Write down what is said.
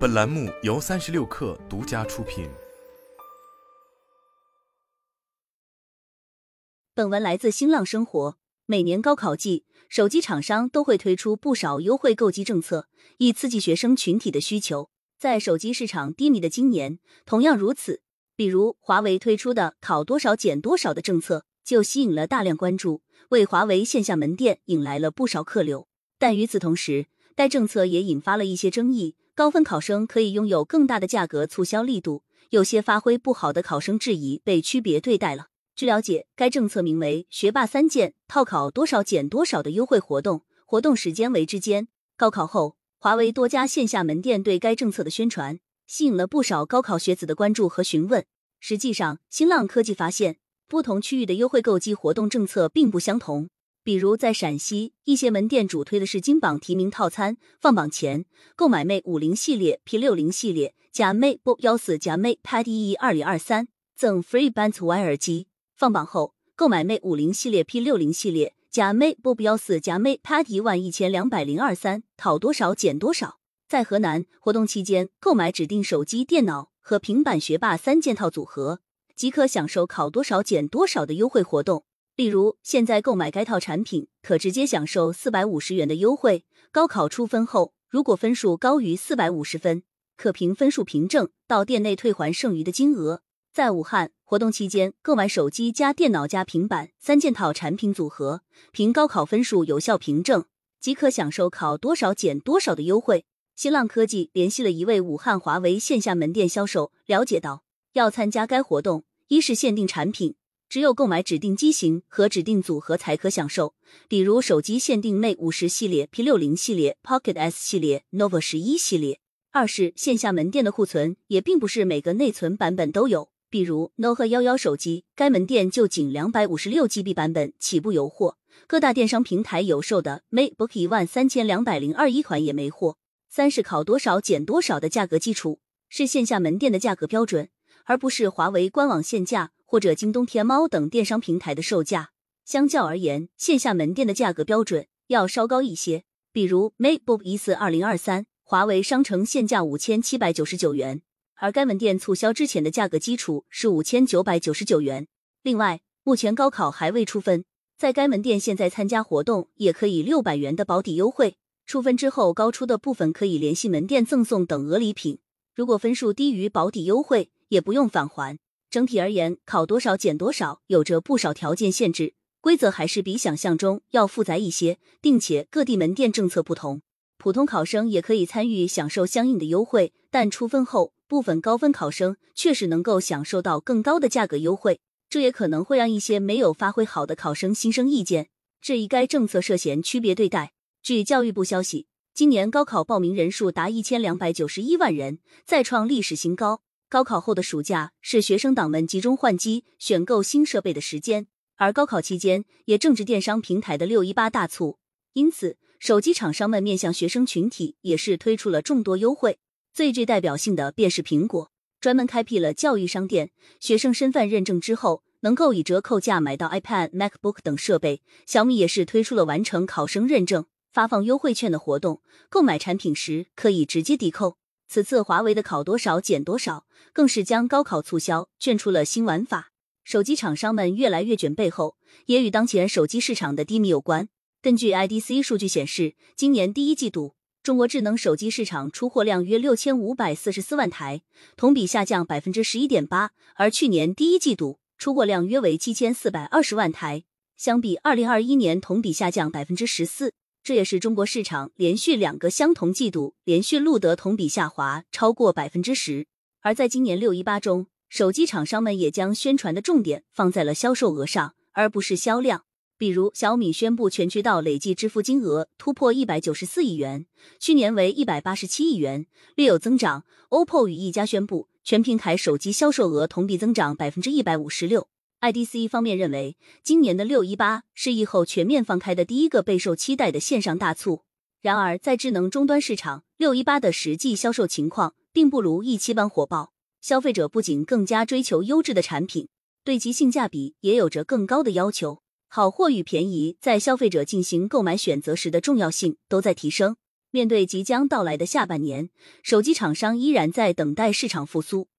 本栏目由36氪独家出品。本文来自新浪生活。每年高考季，手机厂商都会推出不少优惠购机政策，以刺激学生群体的需求。在手机市场低迷的今年，同样如此。比如华为推出的考多少减多少的政策，就吸引了大量关注，为华为线下门店引来了不少客流。但与此同时，该政策也引发了一些争议。高分考生可以拥有更大的价格促销力度，有些发挥不好的考生质疑被区别对待了。据了解，该政策名为学霸三件套考多少减多少的优惠活动，活动时间为之间。高考后，华为多家线下门店对该政策的宣传，吸引了不少高考学子的关注和询问。实际上，新浪科技发现，不同区域的优惠购机活动政策并不相同。比如在陕西，一些门店主推的是金榜题名套餐，放榜前购买 Mate50 系列、P60 系列加 MateBook 14加 MateParty12023， 赠 FreeBuds 耳机；放榜后购买 Mate50 系列、P60 系列加 MateBook 14加 MateParty11223， 考多少减多少。在河南，活动期间购买指定手机、电脑和平板学霸三件套组合，即可享受考多少减多少的优惠活动。例如，现在购买该套产品可直接享受450元的优惠，高考出分后如果分数高于450分，可凭分数凭证到店内退还剩余的金额。在武汉，活动期间购买手机加电脑加平板三件套产品组合，凭高考分数有效凭证，即可享受考多少减多少的优惠。新浪科技联系了一位武汉华为线下门店销售，了解到要参加该活动，一是限定产品，只有购买指定机型和指定组合才可享受，比如手机限定 Mate50 系列、P60 系列、Pocket S 系列、Nova 11系列；二是线下门店的库存也并不是每个内存版本都有，比如 Nova 11手机，该门店就仅 256GB 版本起步有货，各大电商平台有售的 MateBook 13221款也没货。三是考多少减多少的价格基础是线下门店的价格标准，而不是华为官网限价或者京东、天猫等电商平台的售价。相较而言，线下门店的价格标准要稍高一些。比如 MateBook 142023， 华为商城限价5799元，而该门店促销之前的价格基础是5999元。另外，目前高考还未出分，在该门店现在参加活动也可以600元的保底优惠。出分之后高出的部分可以联系门店赠送等额礼品，如果分数低于保底优惠也不用返还。整体而言，考多少减多少有着不少条件限制，规则还是比想象中要复杂一些，并且各地门店政策不同。普通考生也可以参与享受相应的优惠，但出分后部分高分考生确实能够享受到更高的价格优惠，这也可能会让一些没有发挥好的考生心生意见，质疑该政策涉嫌区别对待。据教育部消息，今年高考报名人数达1291万人，再创历史新高。高考后的暑假是学生党们集中换机、选购新设备的时间，而高考期间也正值电商平台的618大促，因此手机厂商们面向学生群体也是推出了众多优惠。最具代表性的便是苹果，专门开辟了教育商店，学生身份认证之后能够以折扣价买到 iPad、MacBook 等设备。小米也是推出了完成考生认证、发放优惠券的活动，购买产品时可以直接抵扣。此次华为的考多少减多少更是将高考促销卷出了新玩法。手机厂商们越来越卷背后，也与当前手机市场的低迷有关。根据 IDC 数据显示，今年第一季度中国智能手机市场出货量约6544万台，同比下降 11.8%， 而去年第一季度出货量约为7420万台，相比2021年同比下降 14%。这也是中国市场连续2个相同季度连续录得同比下滑超过 10%。 而在今年618中，手机厂商们也将宣传的重点放在了销售额上，而不是销量。比如小米宣布全渠道累计支付金额突破194亿元，去年为187亿元，略有增长。 OPPO 与一加宣布全平台手机销售额同比增长 156%。IDC 方面认为，今年的618是疫后全面放开的第一个备受期待的线上大促。然而，在智能终端市场，618的实际销售情况并不如预期般火爆。消费者不仅更加追求优质的产品，对其性价比也有着更高的要求。好货与便宜在消费者进行购买选择时的重要性都在提升。面对即将到来的下半年，手机厂商依然在等待市场复苏。